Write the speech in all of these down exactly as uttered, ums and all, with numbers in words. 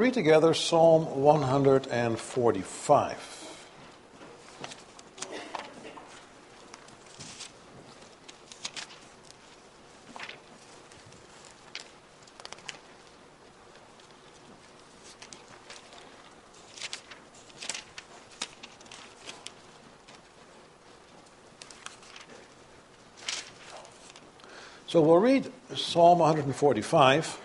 Read together Psalm one forty-five. So we'll read Psalm one forty-five.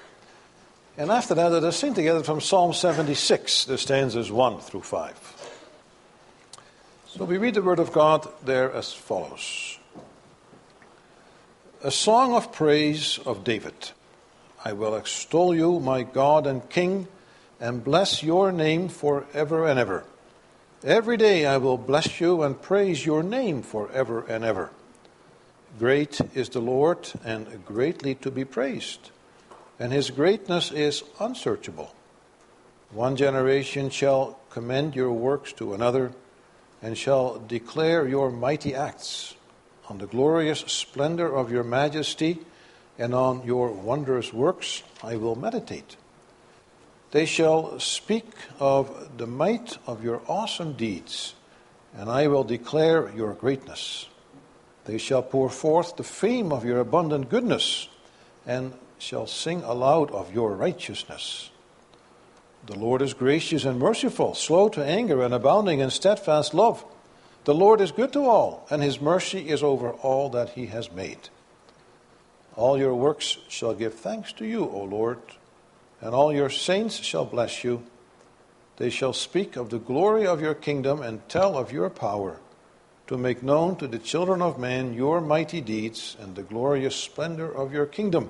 And after that, let us sing together from Psalm seventy-six, the stanzas one through five. So we read the Word of God there as follows. A song of praise of David. I will extol you, my God and King, and bless your name forever and ever. Every day I will bless you and praise your name forever and ever. Great is the Lord, and greatly to be praised. And his greatness is unsearchable. One generation shall commend your works to another, and shall declare your mighty acts, on the glorious splendor of your majesty, and on your wondrous works I will meditate. They shall speak of the might of your awesome deeds, and I will declare your greatness. They shall pour forth the fame of your abundant goodness, and shall sing aloud of your righteousness. The Lord is gracious and merciful, slow to anger and abounding in steadfast love. The Lord is good to all, and his mercy is over all that he has made. All your works shall give thanks to you, O Lord, and all your saints shall bless you. They shall speak of the glory of your kingdom and tell of your power, to make known to the children of man your mighty deeds and the glorious splendor of your kingdom.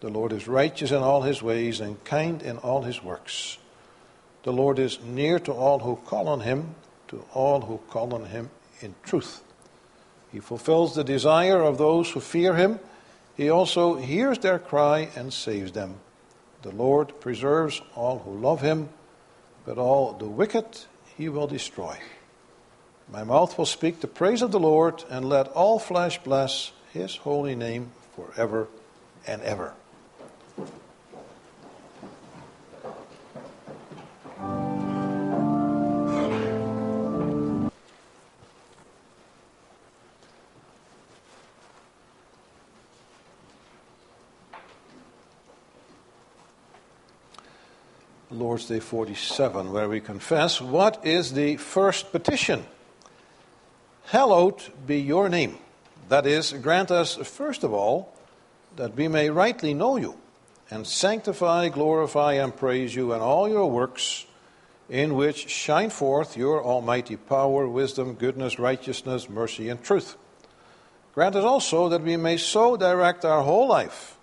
The Lord is righteous in all his ways and kind in all his works. The Lord is near to all who call on him, to all who call on him in truth. He fulfills the desire of those who fear him. He also hears their cry and saves them. The Lord preserves all who love him, but all the wicked he will destroy. My mouth will speak the praise of the Lord, and let all flesh bless his holy name forever and ever. Lord's Day forty-seven, where we confess, what is the first petition? Hallowed be your name. That is, grant us, first of all, that we may rightly know you, and sanctify, glorify, and praise you in all your works, in which shine forth your almighty power, wisdom, goodness, righteousness, mercy, and truth. Grant us also that we may so direct our whole life,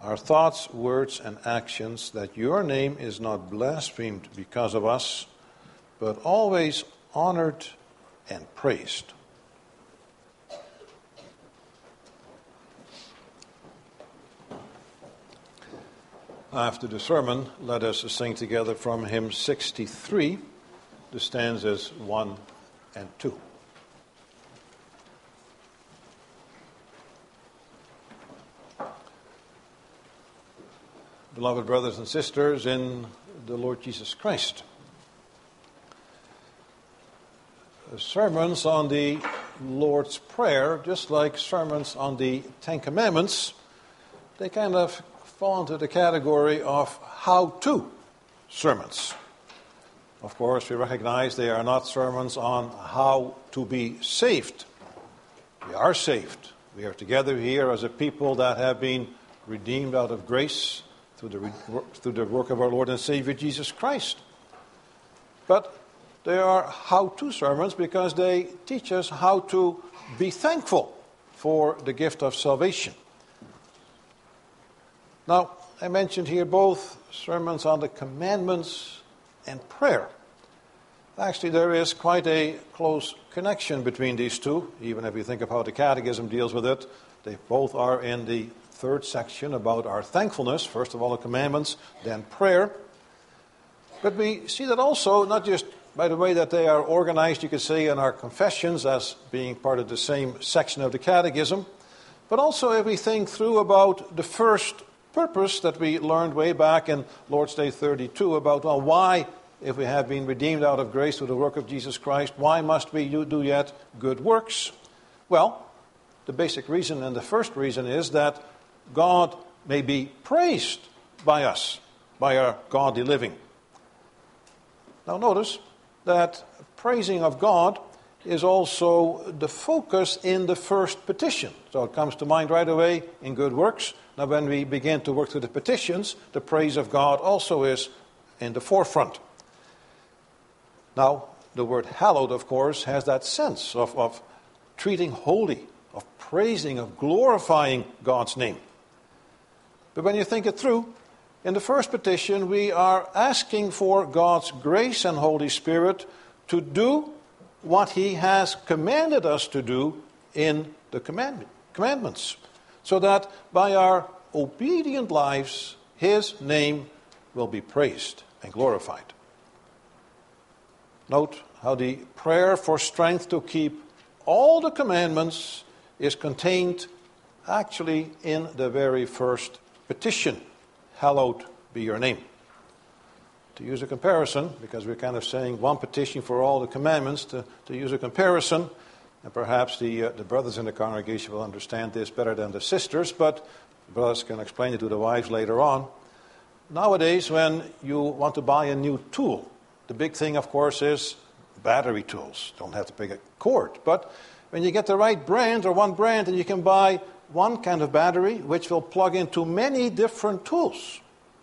our thoughts, words, and actions, that your name is not blasphemed because of us, but always honored and praised. After the sermon, let us sing together from hymn sixty-three, the stanzas one and two. Beloved brothers and sisters in the Lord Jesus Christ, sermons on the Lord's Prayer, just like sermons on the Ten Commandments, they kind of fall into the category of how-to sermons. Of course, we recognize they are not sermons on how to be saved. We are saved. We are together here as a people that have been redeemed out of grace through the, through the work of our Lord and Savior Jesus Christ. But they are how-to sermons because they teach us how to be thankful for the gift of salvation. Now, I mentioned here both sermons on the commandments and prayer. Actually, there is quite a close connection between these two, even if you think of how the Catechism deals with it. They both are in the third section about our thankfulness, first of all the commandments, then prayer. But we see that also, not just by the way that they are organized, you could say, in our confessions as being part of the same section of the Catechism, but also if we think through about the first purpose that we learned way back in Lord's Day thirty-two about, well, why, if we have been redeemed out of grace through the work of Jesus Christ, why must we do yet good works? Well, the basic reason and the first reason is that God may be praised by us, by our godly living. Now notice that praising of God is also the focus in the first petition. So it comes to mind right away in good works. Now when we begin to work through the petitions, the praise of God also is in the forefront. Now, the word hallowed, of course, has that sense of, of treating holy, of praising, of glorifying God's name. But when you think it through, in the first petition, we are asking for God's grace and Holy Spirit to do what He has commanded us to do in the commandment, commandments, so that by our obedient lives, His name will be praised and glorified. Note how the prayer for strength to keep all the commandments is contained actually in the very first petition. Hallowed be your name. To use a comparison, because we're kind of saying one petition for all the commandments, to, to use a comparison, and perhaps the, uh, the brothers in the congregation will understand this better than the sisters, but the brothers can explain it to the wives later on. Nowadays, when you want to buy a new tool, the big thing, of course, is battery tools. Don't have to pick a cord. But when you get the right brand or one brand, and you can buy one kind of battery which will plug into many different tools.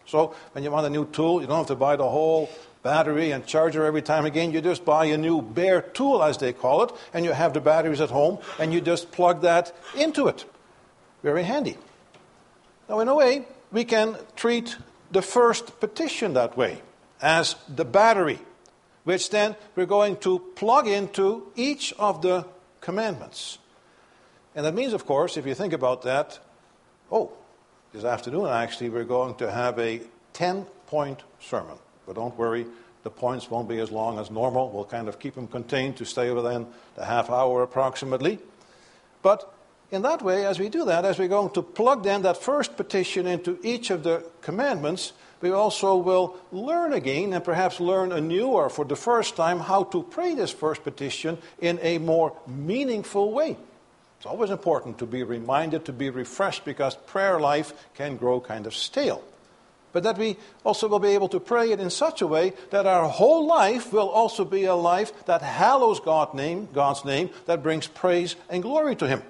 So when you want a new tool, you don't have to buy the whole battery and charger every time again. You just buy a new bare tool, as they call it, and you have the batteries at home, and you just plug that into it. Very handy. Now, in a way, we can treat the first petition that way, as the battery, which then we're going to plug into each of the commandments. And that means, of course, if you think about that, oh, this afternoon actually we're going to have a ten-point sermon. But don't worry, the points won't be as long as normal. We'll kind of keep them contained to stay within the half hour approximately. But in that way, as we do that, as we're going to plug then that first petition into each of the commandments, we also will learn again, and perhaps learn anew or for the first time, how to pray this first petition in a more meaningful way. It's always important to be reminded, to be refreshed, because prayer life can grow kind of stale. But that we also will be able to pray it in such a way that our whole life will also be a life that hallows God's name, God's name, that brings praise and glory to Him.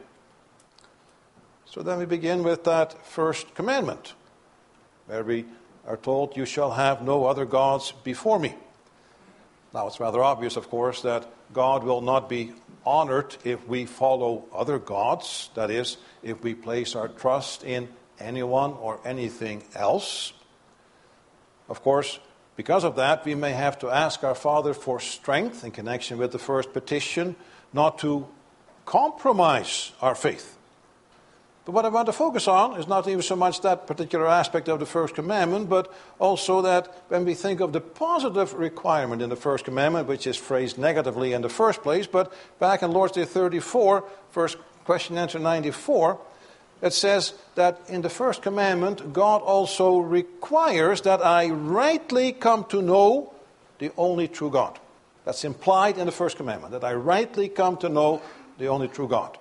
So then we begin with that first commandment, where we are told, you shall have no other gods before me. Now, it's rather obvious, of course, that God will not be honored if we follow other gods. That is, if we place our trust in anyone or anything else. Of course, because of that, we may have to ask our Father for strength in connection with the first petition, not to compromise our faith. But what I want to focus on is not even so much that particular aspect of the first commandment, but also that when we think of the positive requirement in the first commandment, which is phrased negatively in the first place, but back in Lord's Day thirty-four, first question answer ninety-four, it says that in the first commandment, God also requires that I rightly come to know the only true God. That's implied in the first commandment, that I rightly come to know the only true God.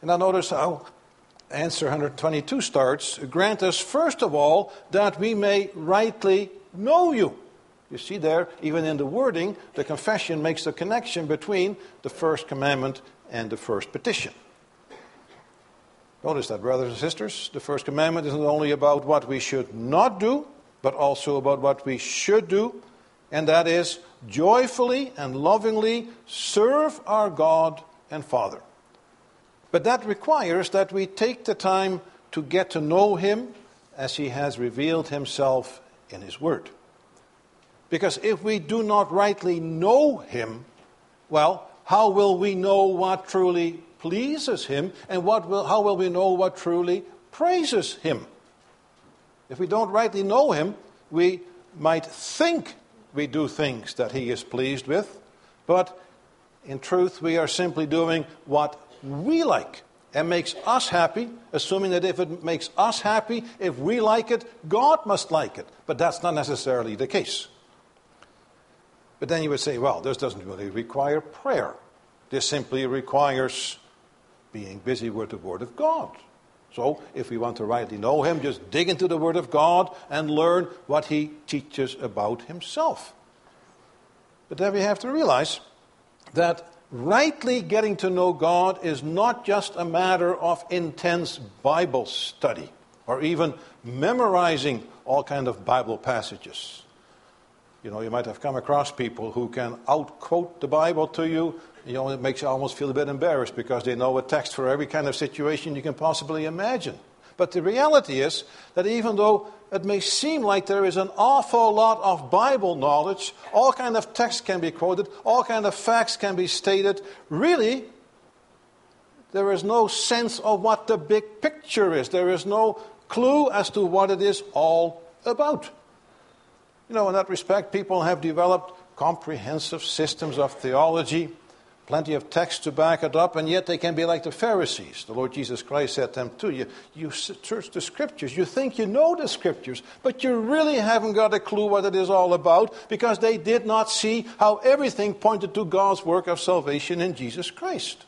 And now notice how answer one hundred twenty-two starts, grant us first of all that we may rightly know you. You see there, even in the wording, the confession makes the connection between the first commandment and the first petition. Notice that, brothers and sisters, the first commandment isn't only about what we should not do, but also about what we should do, and that is joyfully and lovingly serve our God and Father. But that requires that we take the time to get to know Him as He has revealed Himself in His Word. Because if we do not rightly know him, well, how will we know what truly pleases him, and what will, how will we know what truly praises him? If we don't rightly know him, we might think we do things that he is pleased with, but in truth we are simply doing what we like and makes us happy, assuming that if it makes us happy, if we like it, God must like it. But that's not necessarily the case. But then you would say, well, this doesn't really require prayer. This simply requires being busy with the Word of God. So if we want to rightly know him, just dig into the Word of God and learn what he teaches about himself. But then we have to realize that rightly getting to know God is not just a matter of intense Bible study or even memorizing all kind of Bible passages. You know, you might have come across people who can out-quote the Bible to you. You know, it makes you almost feel a bit embarrassed because they know a text for every kind of situation you can possibly imagine. But the reality is that even though it may seem like there is an awful lot of Bible knowledge, all kind of texts can be quoted, all kind of facts can be stated, really, there is no sense of what the big picture is. There is no clue as to what it is all about. You know, in that respect, people have developed comprehensive systems of theology, plenty of texts to back it up, and yet they can be like the Pharisees. The Lord Jesus Christ said to them too, you, you search the Scriptures, you think you know the Scriptures, but you really haven't got a clue what it is all about, because they did not see how everything pointed to God's work of salvation in Jesus Christ.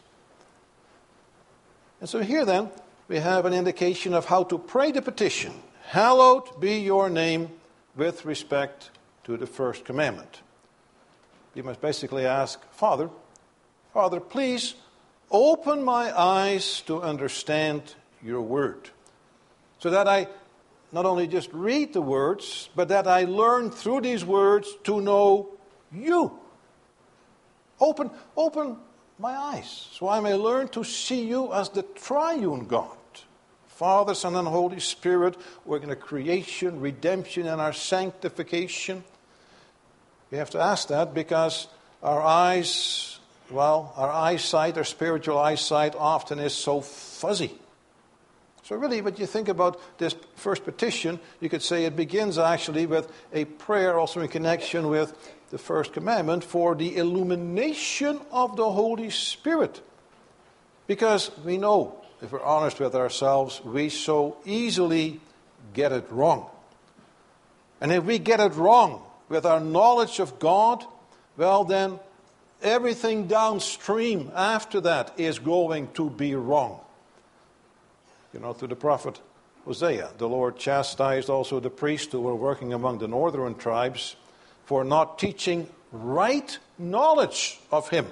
And so here then, we have an indication of how to pray the petition, hallowed be your name, with respect to the first commandment. You must basically ask, Father, Father, please open my eyes to understand your word, so that I not only just read the words, but that I learn through these words to know you. Open, open my eyes, so I may learn to see you as the triune God. Father, Son, and Holy Spirit, working in creation, redemption, and our sanctification. We have to ask that because our eyes, well, our eyesight, our spiritual eyesight often is so fuzzy. So really, when you think about this first petition, you could say it begins actually with a prayer also in connection with the first commandment for the illumination of the Holy Spirit. Because we know, if we're honest with ourselves, we so easily get it wrong. And if we get it wrong with our knowledge of God, well then, everything downstream after that is going to be wrong. You know, through the prophet Hosea, the Lord chastised also the priests who were working among the northern tribes for not teaching right knowledge of him.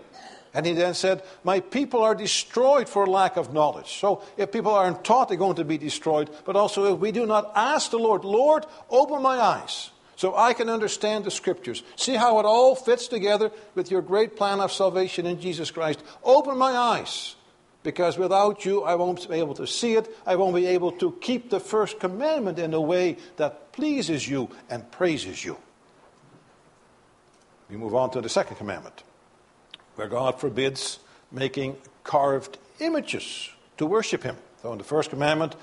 And he then said, my people are destroyed for lack of knowledge. So if people aren't taught, they're going to be destroyed. But also if we do not ask the Lord, Lord, open my eyes so I can understand the Scriptures. See how it all fits together with your great plan of salvation in Jesus Christ. Open my eyes, because without you I won't be able to see it. I won't be able to keep the first commandment in a way that pleases you and praises you. We move on to the second commandment, where God forbids making carved images to worship him. So in the first commandment,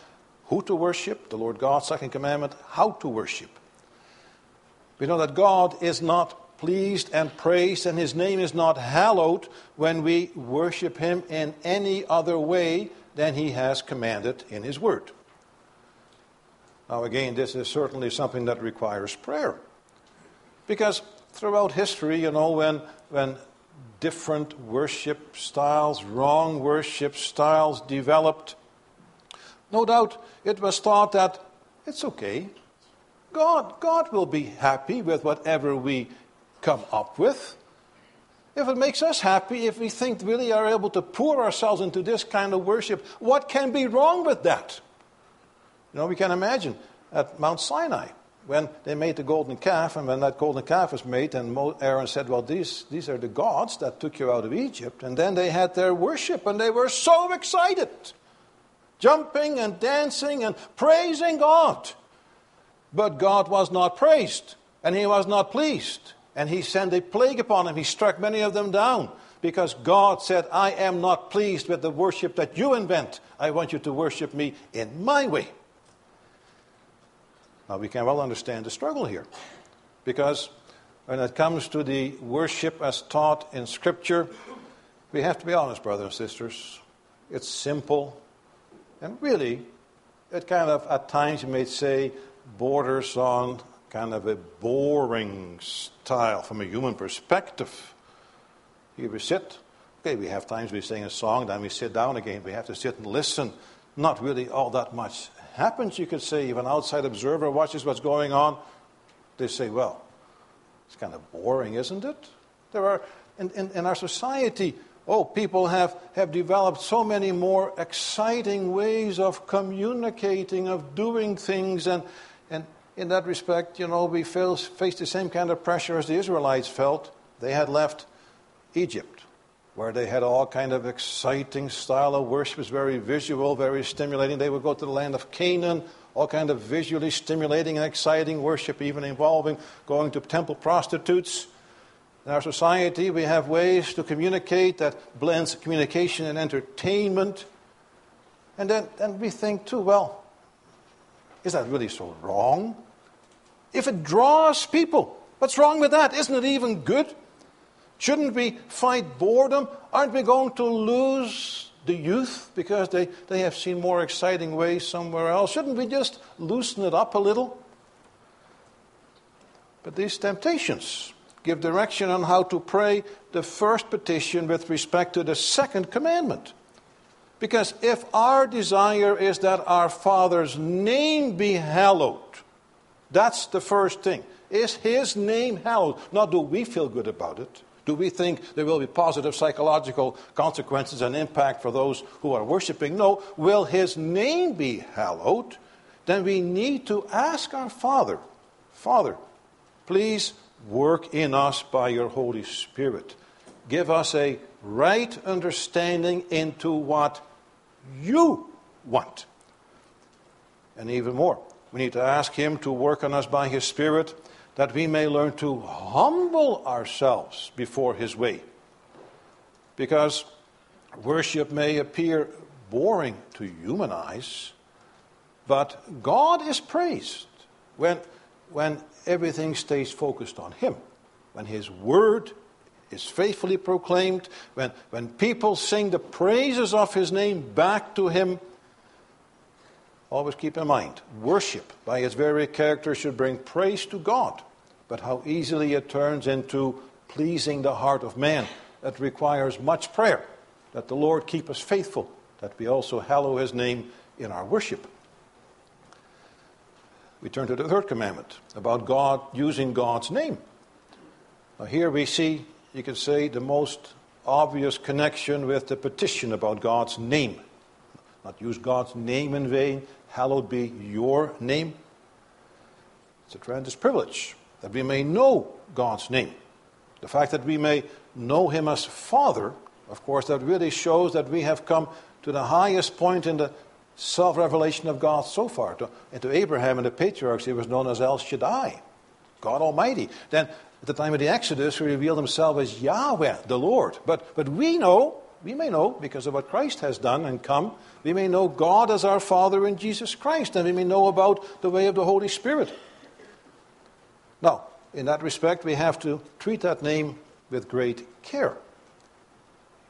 who to worship, the Lord God. Second commandment, how to worship. We know that God is not pleased and praised, and his name is not hallowed when we worship him in any other way than he has commanded in his word. Now again, this is certainly something that requires prayer. Because throughout history, you know, when when different worship styles, wrong worship styles developed, no doubt it was thought that it's okay. God, God will be happy with whatever we come up with. If it makes us happy, if we think really are able to pour ourselves into this kind of worship, what can be wrong with that? You know, we can imagine at Mount Sinai, when they made the golden calf, and when that golden calf was made, and Aaron said, well, these, these are the gods that took you out of Egypt. And then they had their worship, and they were so excited, jumping and dancing and praising God. But God was not praised. And he was not pleased. And he sent a plague upon him. He struck many of them down. Because God said, I am not pleased with the worship that you invent. I want you to worship me in my way. Now we can well understand the struggle here. Because when it comes to the worship as taught in Scripture, we have to be honest, brothers and sisters. It's simple. And really, it kind of, at times you may say, borders on kind of a boring style from a human perspective. Here we sit. Okay, we have times we sing a song, then we sit down again. We have to sit and listen. Not really all that much happens, you could say. If an outside observer watches what's going on, they say, well, it's kind of boring, isn't it? There are, in, in, in our society, oh, people have, have developed so many more exciting ways of communicating, of doing things. And, and in that respect, you know, we face, face the same kind of pressure as the Israelites felt. They had left Egypt, where they had all kind of exciting style of worship. It was very visual, very stimulating. They would go to the land of Canaan, all kind of visually stimulating and exciting worship, even involving going to temple prostitutes. In our society, we have ways to communicate that blends communication and entertainment. And then and we think, too, well, is that really so wrong? If it draws people, what's wrong with that? Isn't it even good? Shouldn't we fight boredom? Aren't we going to lose the youth because they, they have seen more exciting ways somewhere else? Shouldn't we just loosen it up a little? But these temptations give direction on how to pray the first petition with respect to the second commandment. Because if our desire is that our Father's name be hallowed, that's the first thing. Is His name hallowed? Not do we feel good about it. Do we think there will be positive psychological consequences and impact for those who are worshiping? No. Will His name be hallowed? Then we need to ask our Father, Father, please work in us by your Holy Spirit. Give us a right understanding into what you want. And even more, we need to ask Him to work on us by His Spirit, that we may learn to humble ourselves before His way. Because worship may appear boring to human eyes, but God is praised when, when everything stays focused on Him, when His word is faithfully proclaimed, when, when people sing the praises of His name back to Him. Always keep in mind, worship, by its very character, should bring praise to God. But how easily it turns into pleasing the heart of man. That requires much prayer, that the Lord keep us faithful, that we also hallow His name in our worship. We turn to the third commandment, about God using God's name. Now here we see, you could say, the most obvious connection with the petition about God's name. Not use God's name in vain. Hallowed be your name. It's a tremendous privilege that we may know God's name. The fact that we may know Him as Father, of course, that really shows that we have come to the highest point in the self-revelation of God so far. To, and to Abraham and the patriarchs, He was known as El Shaddai, God Almighty. Then, at the time of the Exodus, He revealed Himself as Yahweh, the Lord. But, but we know... We may know, because of what Christ has done and come, we may know God as our Father in Jesus Christ, and we may know about the way of the Holy Spirit. Now, in that respect, we have to treat that name with great care.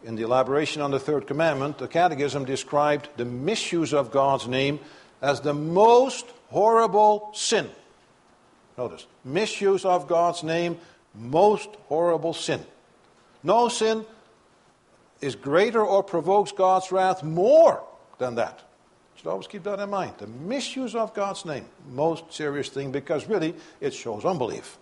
In the elaboration on the third commandment, the Catechism described the misuse of God's name as the most horrible sin. Notice, misuse of God's name, most horrible sin. No sin is greater or provokes God's wrath more than that. You should always keep that in mind. The misuse of God's name, most serious thing, because really it shows unbelief.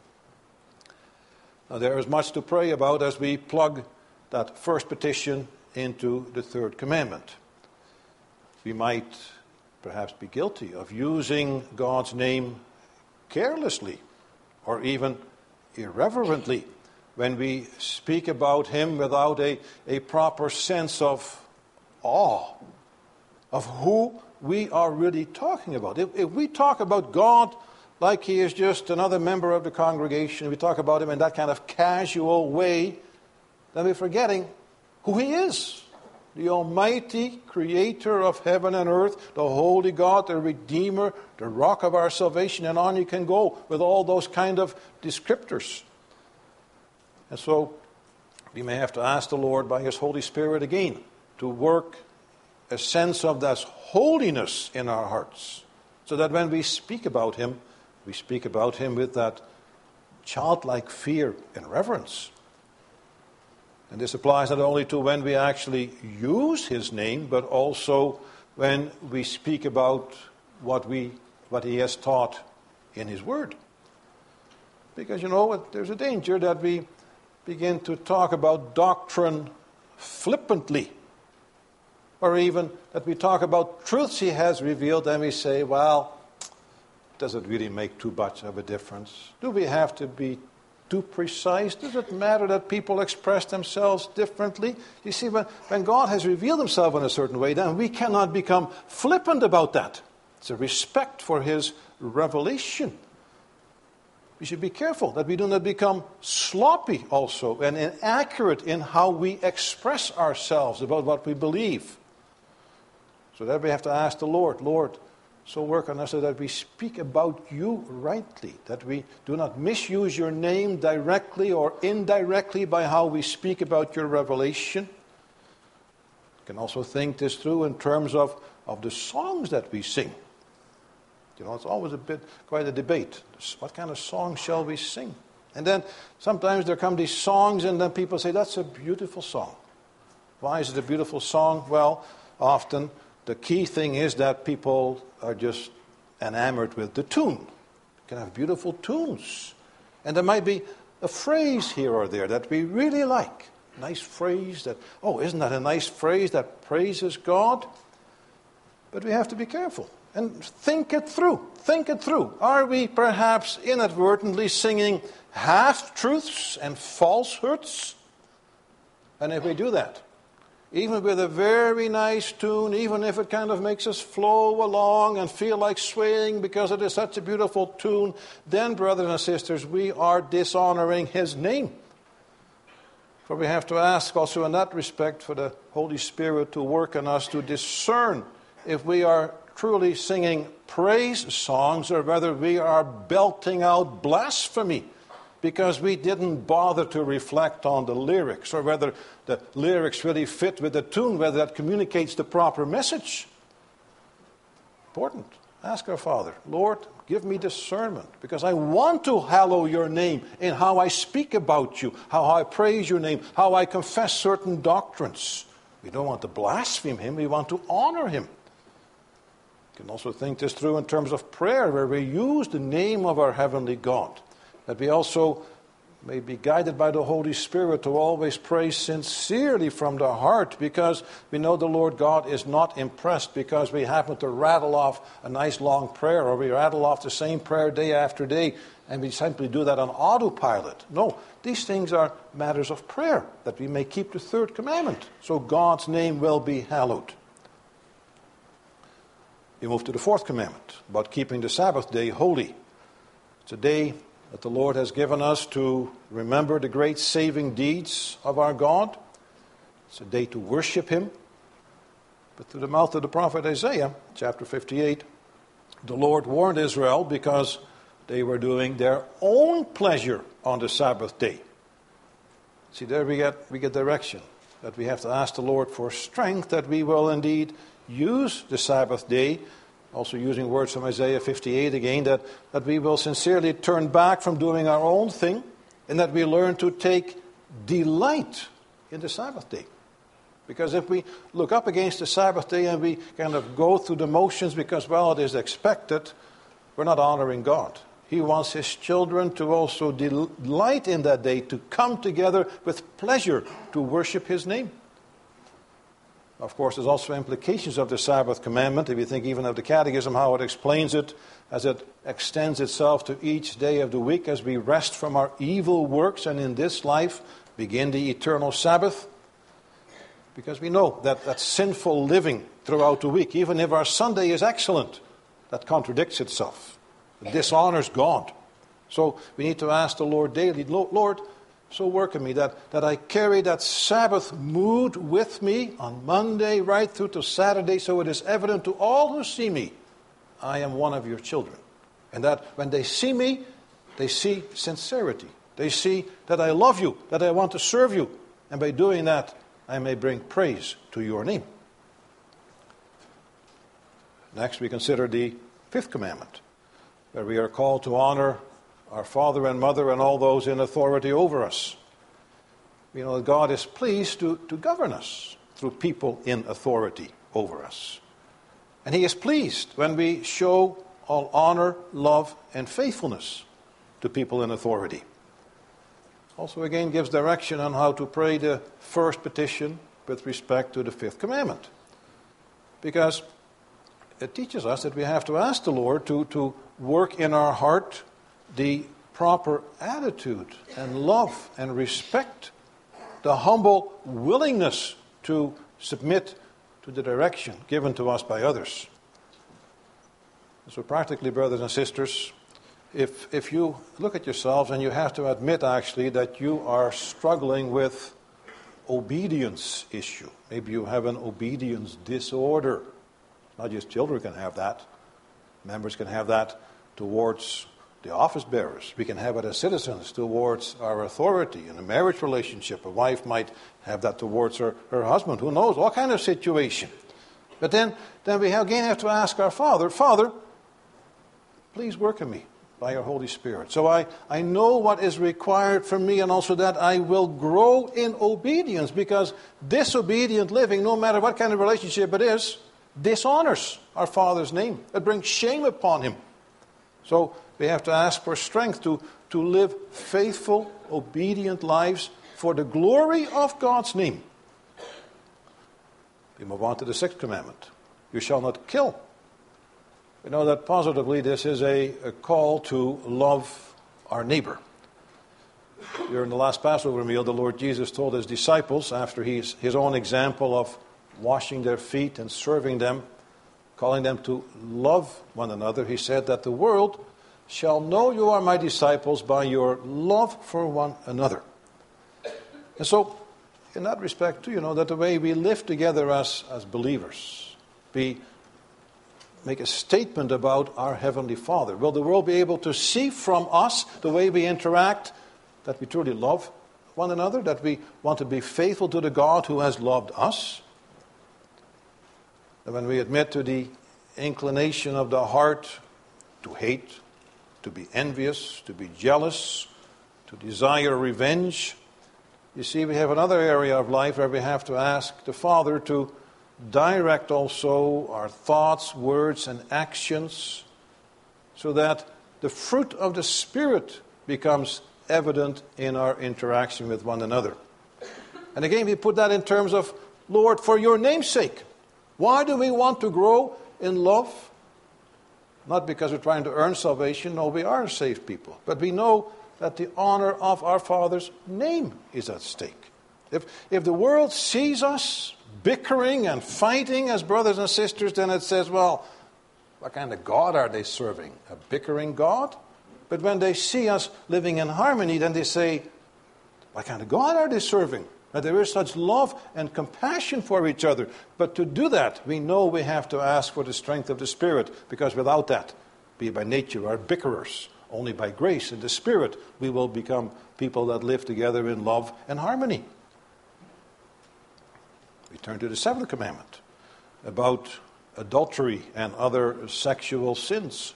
Now there is much to pray about as we plug that first petition into the third commandment. We might perhaps be guilty of using God's name carelessly or even irreverently, when we speak about Him without a, a proper sense of awe, of who we are really talking about. If, if we talk about God like he is just another member of the congregation, we talk about him in that kind of casual way, then we're forgetting who he is. The Almighty Creator of heaven and earth, the Holy God, the Redeemer, the Rock of our salvation, and on you can go with all those kind of descriptors. And so we may have to ask the Lord by His Holy Spirit again to work a sense of that holiness in our hearts, so that when we speak about Him, we speak about Him with that childlike fear and reverence. And this applies not only to when we actually use His name, but also when we speak about what we, what He has taught in His Word. Because, you know, there's a danger that we begin to talk about doctrine flippantly, or even that we talk about truths He has revealed and we say, well, does it really make too much of a difference? Do we have to be too precise? Does it matter that people express themselves differently? You see, when, when God has revealed Himself in a certain way, then we cannot become flippant about that. It's a respect for His revelation. We should be careful that we do not become sloppy also and inaccurate in how we express ourselves about what we believe. So that we have to ask the Lord, Lord, so work on us so that we speak about You rightly, that we do not misuse Your name directly or indirectly by how we speak about Your revelation. You can also think this through in terms of, of the songs that we sing. You know, it's always a bit, quite a debate. What kind of song shall we sing? And then sometimes there come these songs and then people say, that's a beautiful song. Why is it a beautiful song? Well, often the key thing is that people are just enamored with the tune. You can have beautiful tunes. And there might be a phrase here or there that we really like. Nice phrase that, oh, isn't that a nice phrase that praises God? But we have to be careful. And think it through. Think it through. Are we perhaps inadvertently singing half-truths and falsehoods? And if we do that, even with a very nice tune, even if it kind of makes us flow along and feel like swaying because it is such a beautiful tune, then, brothers and sisters, we are dishonoring His name. For we have to ask also in that respect for the Holy Spirit to work on us to discern if we are truly singing praise songs or whether we are belting out blasphemy because we didn't bother to reflect on the lyrics, or whether the lyrics really fit with the tune, whether that communicates the proper message. Important. Ask our Father, Lord, give me discernment, because I want to hallow Your name in how I speak about You, how I praise Your name, how I confess certain doctrines. We don't want to blaspheme Him, we want to honor Him. You can also think this through in terms of prayer, where we use the name of our heavenly God, that we also may be guided by the Holy Spirit to always pray sincerely from the heart, because we know the Lord God is not impressed because we happen to rattle off a nice long prayer, or we rattle off the same prayer day after day and we simply do that on autopilot. No, these things are matters of prayer, that we may keep the third commandment, so God's name will be hallowed. We move to the fourth commandment about keeping the Sabbath day holy. It's a day that the Lord has given us to remember the great saving deeds of our God. It's a day to worship Him. But through the mouth of the prophet Isaiah, chapter fifty-eight, the Lord warned Israel because they were doing their own pleasure on the Sabbath day. See, there we get, we get direction, that we have to ask the Lord for strength, that we will indeed use the Sabbath day, also using words from Isaiah fifty-eight again, that, that we will sincerely turn back from doing our own thing and that we learn to take delight in the Sabbath day. Because if we look up against the Sabbath day and we kind of go through the motions because, well, it is expected, we're not honoring God. He wants His children to also delight in that day, to come together with pleasure to worship His name. Of course, there's also implications of the Sabbath commandment, if you think even of the Catechism, how it explains it, as it extends itself to each day of the week, as we rest from our evil works and in this life begin the eternal Sabbath. Because we know that, that sinful living throughout the week, even if our Sunday is excellent, that contradicts itself. It dishonors God. So we need to ask the Lord daily, Lord, so work in me that, that I carry that Sabbath mood with me on Monday right through to Saturday, so it is evident to all who see me, I am one of your children. And that when they see me, they see sincerity. They see that I love you, that I want to serve you. And by doing that, I may bring praise to your name. Next, we consider the fifth commandment, where we are called to honor our father and mother and all those in authority over us. You know, God is pleased to, to govern us through people in authority over us. And he is pleased when we show all honor, love, and faithfulness to people in authority. Also, again, gives direction on how to pray the first petition with respect to the fifth commandment. Because it teaches us that we have to ask the Lord to, to work in our heart the proper attitude and love and respect, the humble willingness to submit to the direction given to us by others. So practically, brothers and sisters, if, if you look at yourselves and you have to admit actually that you are struggling with obedience issue, maybe you have an obedience disorder. Not just children can have that. Members can have that towards the office bearers. We can have it as citizens towards our authority in a marriage relationship. A wife might have that towards her, her husband. Who knows? All kind of situation. But then, then we have, again have to ask our Father, Father, please work in me by your Holy Spirit. So I, I know what is required from me, and also that I will grow in obedience, because disobedient living, no matter what kind of relationship it is, dishonors our Father's name. It brings shame upon him. So we have to ask for strength to, to live faithful, obedient lives for the glory of God's name. We move on to the sixth commandment. You shall not kill. We know that positively this is a, a call to love our neighbor. During the last Passover meal, the Lord Jesus told his disciples, after his, his own example of washing their feet and serving them, calling them to love one another, he said that the world shall know you are my disciples by your love for one another. And so, in that respect, too, you know, that the way we live together as, as believers, we make a statement about our Heavenly Father. Will the world be able to see from us the way we interact, that we truly love one another, that we want to be faithful to the God who has loved us? And when we admit to the inclination of the heart to hate, to be envious, to be jealous, to desire revenge, you see, we have another area of life where we have to ask the Father to direct also our thoughts, words, and actions, so that the fruit of the Spirit becomes evident in our interaction with one another. And again, we put that in terms of, Lord, for your name's sake. Why do we want to grow in love? Not because we're trying to earn salvation. No, we are saved people. But we know that the honor of our Father's name is at stake. If, if the world sees us bickering and fighting as brothers and sisters, then it says, well, what kind of God are they serving? A bickering God? But when they see us living in harmony, then they say, what kind of God are they serving? That there is such love and compassion for each other. But to do that, we know we have to ask for the strength of the Spirit, because without that, we by nature are bickerers. Only by grace and the Spirit we will become people that live together in love and harmony. We turn to the seventh commandment about adultery and other sexual sins.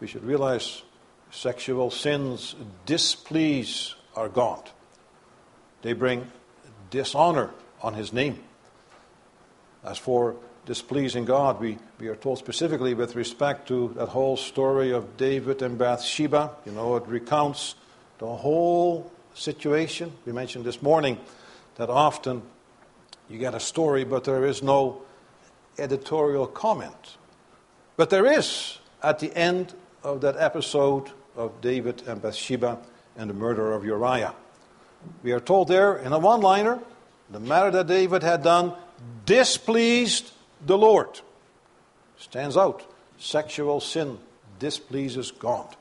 We should realize sexual sins displease our God. They bring dishonor on his name. As for displeasing God, we, we are told specifically with respect to that whole story of David and Bathsheba. You know, it recounts the whole situation. We mentioned this morning that often you get a story, but there is no editorial comment. But there is, at the end of that episode of David and Bathsheba and the murder of Uriah, we are told there in a one-liner, the matter that David had done displeased the Lord. Stands out. Sexual sin displeases God.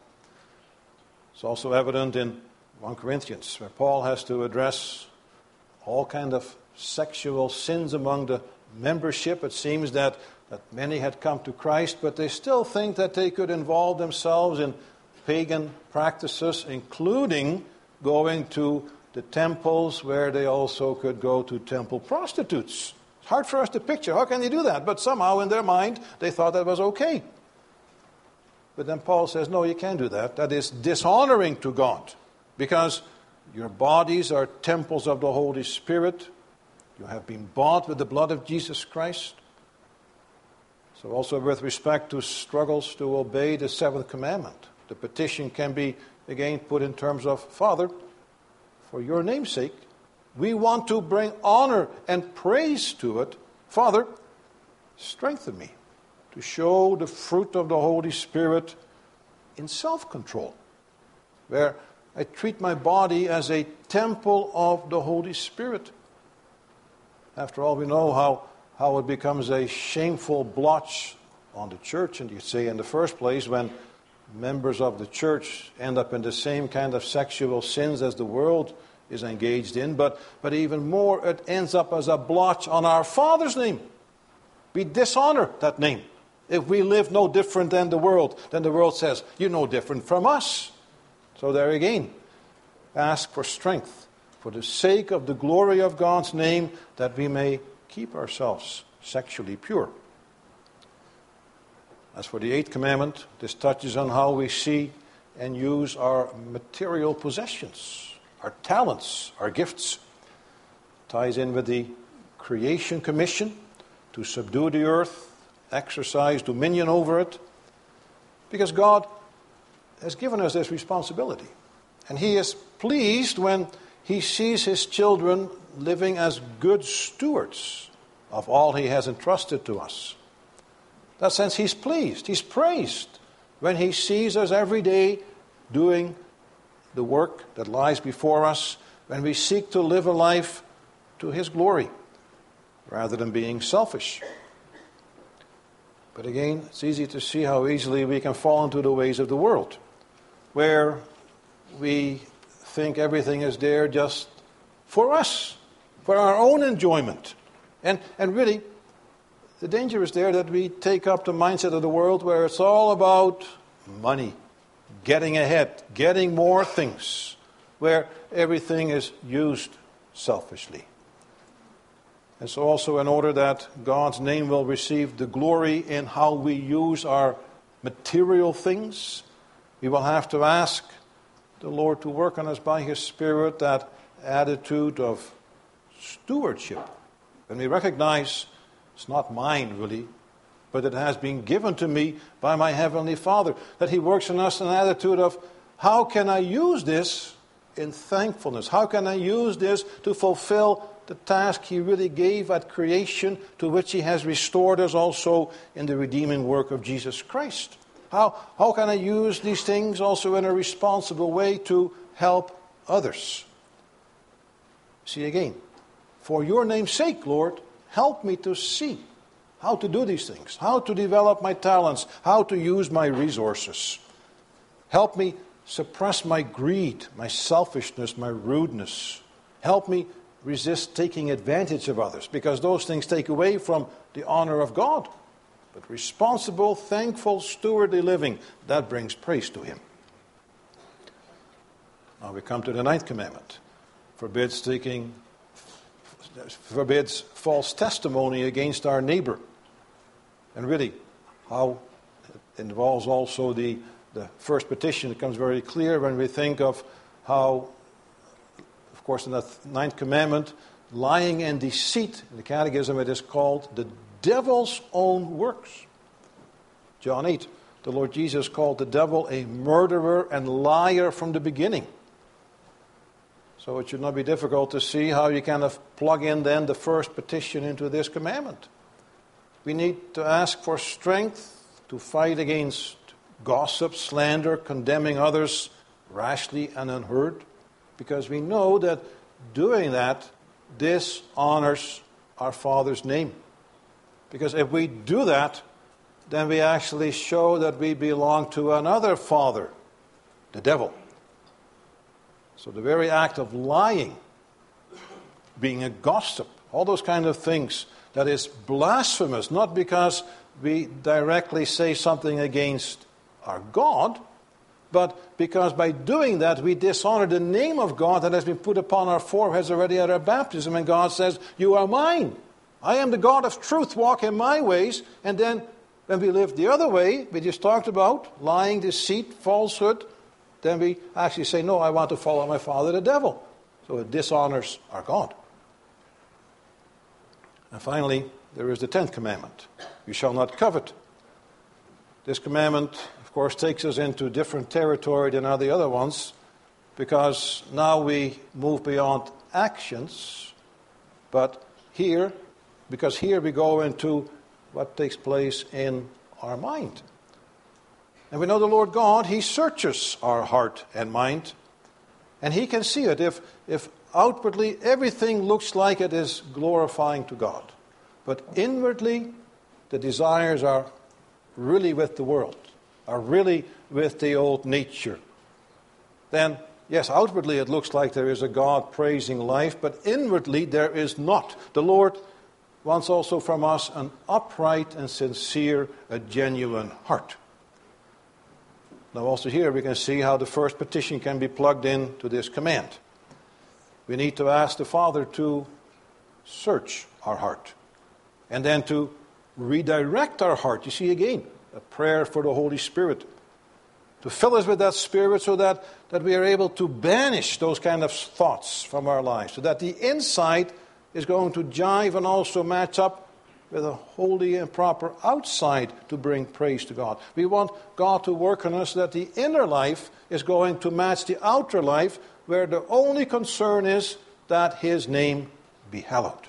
It's also evident in First Corinthians, where Paul has to address all kind of sexual sins among the membership. It seems that, that many had come to Christ, but they still think that they could involve themselves in pagan practices, including going to the temples where they also could go to temple prostitutes. It's hard for us to picture. How can they do that? But somehow in their mind, they thought that was okay. But then Paul says, no, you can't do that. That is dishonoring to God, because your bodies are temples of the Holy Spirit. You have been bought with the blood of Jesus Christ. So also with respect to struggles to obey the seventh commandment, the petition can be, again, put in terms of, Father, for your name's sake, we want to bring honor and praise to it. Father, strengthen me to show the fruit of the Holy Spirit in self-control, where I treat my body as a temple of the Holy Spirit. After all, we know how, how it becomes a shameful blotch on the church. And you see, in the first place, when members of the church end up in the same kind of sexual sins as the world is engaged in. But, but even more, it ends up as a blotch on our Father's name. We dishonor that name. If we live no different than the world, then the world says, you're no different from us. So there again, ask for strength for the sake of the glory of God's name, that we may keep ourselves sexually pure. As for the eighth commandment, this touches on how we see and use our material possessions, our talents, our gifts. It ties in with the creation commission to subdue the earth, exercise dominion over it, because God has given us this responsibility. And He is pleased when He sees His children living as good stewards of all He has entrusted to us. In that sense, He's pleased, He's praised when He sees us every day doing the work that lies before us, when we seek to live a life to His glory, rather than being selfish. But again, it's easy to see how easily we can fall into the ways of the world, where we think everything is there just for us, for our own enjoyment. And and really, the danger is there that we take up the mindset of the world, where it's all about money, getting ahead, getting more things, where everything is used selfishly. And so also, in order that God's name will receive the glory in how we use our material things, we will have to ask the Lord to work on us by His Spirit, that attitude of stewardship. When we recognize it's not mine really, but it has been given to me by my Heavenly Father, that He works in us an attitude of, how can I use this in thankfulness? How can I use this to fulfill the task He really gave at creation, to which He has restored us also in the redeeming work of Jesus Christ? How, how can I use these things also in a responsible way to help others? See again, for your name's sake, Lord, help me to see how to do these things, how to develop my talents, how to use my resources. Help me suppress my greed, my selfishness, my rudeness. Help me resist taking advantage of others, because those things take away from the honor of God. But responsible, thankful, stewardly living, that brings praise to Him. Now we come to the ninth commandment. Forbids taking, forbids false testimony against our neighbor. And really, how it involves also the, the first petition. It becomes very clear when we think of how, of course, in the ninth commandment, lying and deceit, in the Catechism it is called the devil's own works. John eight, the Lord Jesus called the devil a murderer and liar from the beginning. So it should not be difficult to see how you kind of plug in then the first petition into this commandment. We need to ask for strength to fight against gossip, slander, condemning others rashly and unheard, because we know that doing that dishonors our Father's name. Because if we do that, then we actually show that we belong to another father, the devil. So the very act of lying, being a gossip, all those kind of things, that is blasphemous, not because we directly say something against our God, but because by doing that we dishonor the name of God that has been put upon our foreheads already at our baptism. And God says, you are mine. I am the God of truth. Walk in my ways. And then when we live the other way, we just talked about, lying, deceit, falsehood, then we actually say, no, I want to follow my father, the devil. So it dishonors our God. And finally, there is the tenth commandment. You shall not covet. This commandment, of course, takes us into different territory than are the other ones, because now we move beyond actions, but here, because here we go into what takes place in our mind. And we know the Lord God, He searches our heart and mind, and He can see it. If, if outwardly everything looks like it is glorifying to God, but inwardly the desires are really with the world, are really with the old nature, then yes, outwardly it looks like there is a God praising life, but inwardly there is not. The Lord wants also from us an upright and sincere, a genuine heart. Now also here we can see how the first petition can be plugged in to this command. We need to ask the Father to search our heart, and then to redirect our heart. You see again, a prayer for the Holy Spirit, to fill us with that Spirit so that, that we are able to banish those kind of thoughts from our lives, so that the inside is going to jive and also match up with a holy and proper outside to bring praise to God. We want God to work on us so that the inner life is going to match the outer life, where the only concern is that His name be hallowed.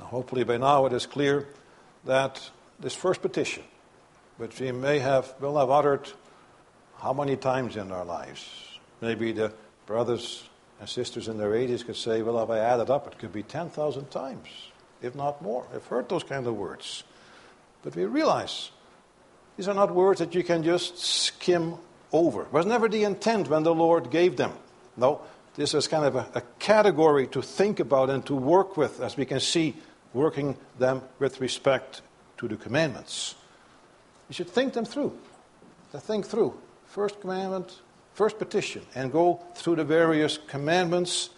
Now, hopefully by now it is clear that this first petition, which we may have, will have uttered how many times in our lives? Maybe the brothers and sisters in their eighties could say, well, if I add it up, it could be ten thousand times, if not more. I've heard those kind of words. But we realize these are not words that you can just skim over. It was never the intent when the Lord gave them. No, this is kind of a, a category to think about and to work with, as we can see, working them with respect to the commandments. You should think them through. To think through. First commandment, first petition, and go through the various commandments.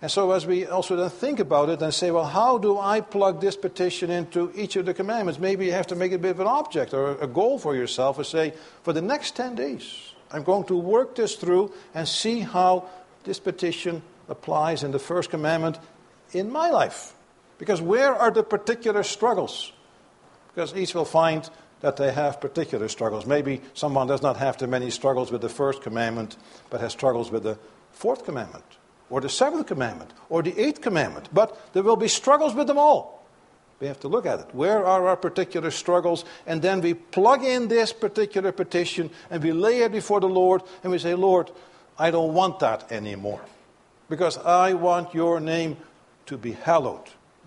And so as we also then think about it and say, well, how do I plug this petition into each of the commandments? Maybe you have to make it a bit of an object or a goal for yourself and say, for the next ten days, I'm going to work this through and see how this petition applies in the first commandment in my life. Because where are the particular struggles? Because each will find that they have particular struggles. Maybe someone does not have too many struggles with the first commandment, but has struggles with the fourth commandment, or the seventh commandment, or the eighth commandment. But there will be struggles with them all. We have to look at it. Where are our particular struggles? And then we plug in this particular petition, and we lay it before the Lord, and we say, Lord, I don't want that anymore, because I want your name to be hallowed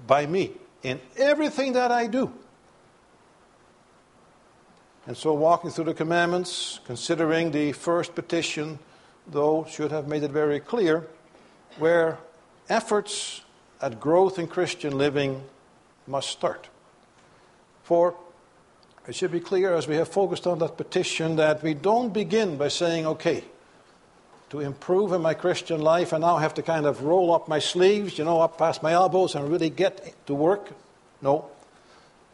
by me in everything that I do. And so walking through the commandments, considering the first petition, though should have made it very clear, where efforts at growth in Christian living must start. For it should be clear, as we have focused on that petition, that we don't begin by saying, okay, to improve in my Christian life, I now have to kind of roll up my sleeves, you know, up past my elbows and really get to work. No,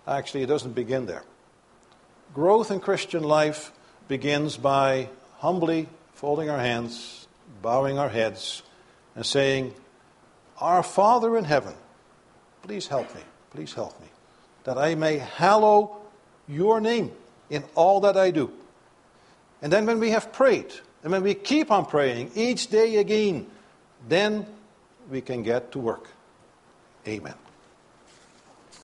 actually it doesn't begin there. Growth in Christian life begins by humbly folding our hands, bowing our heads, and saying, Our Father in heaven, please help me, please help me, that I may hallow your name in all that I do. And then when we have prayed, and when we keep on praying each day again, then we can get to work. Amen.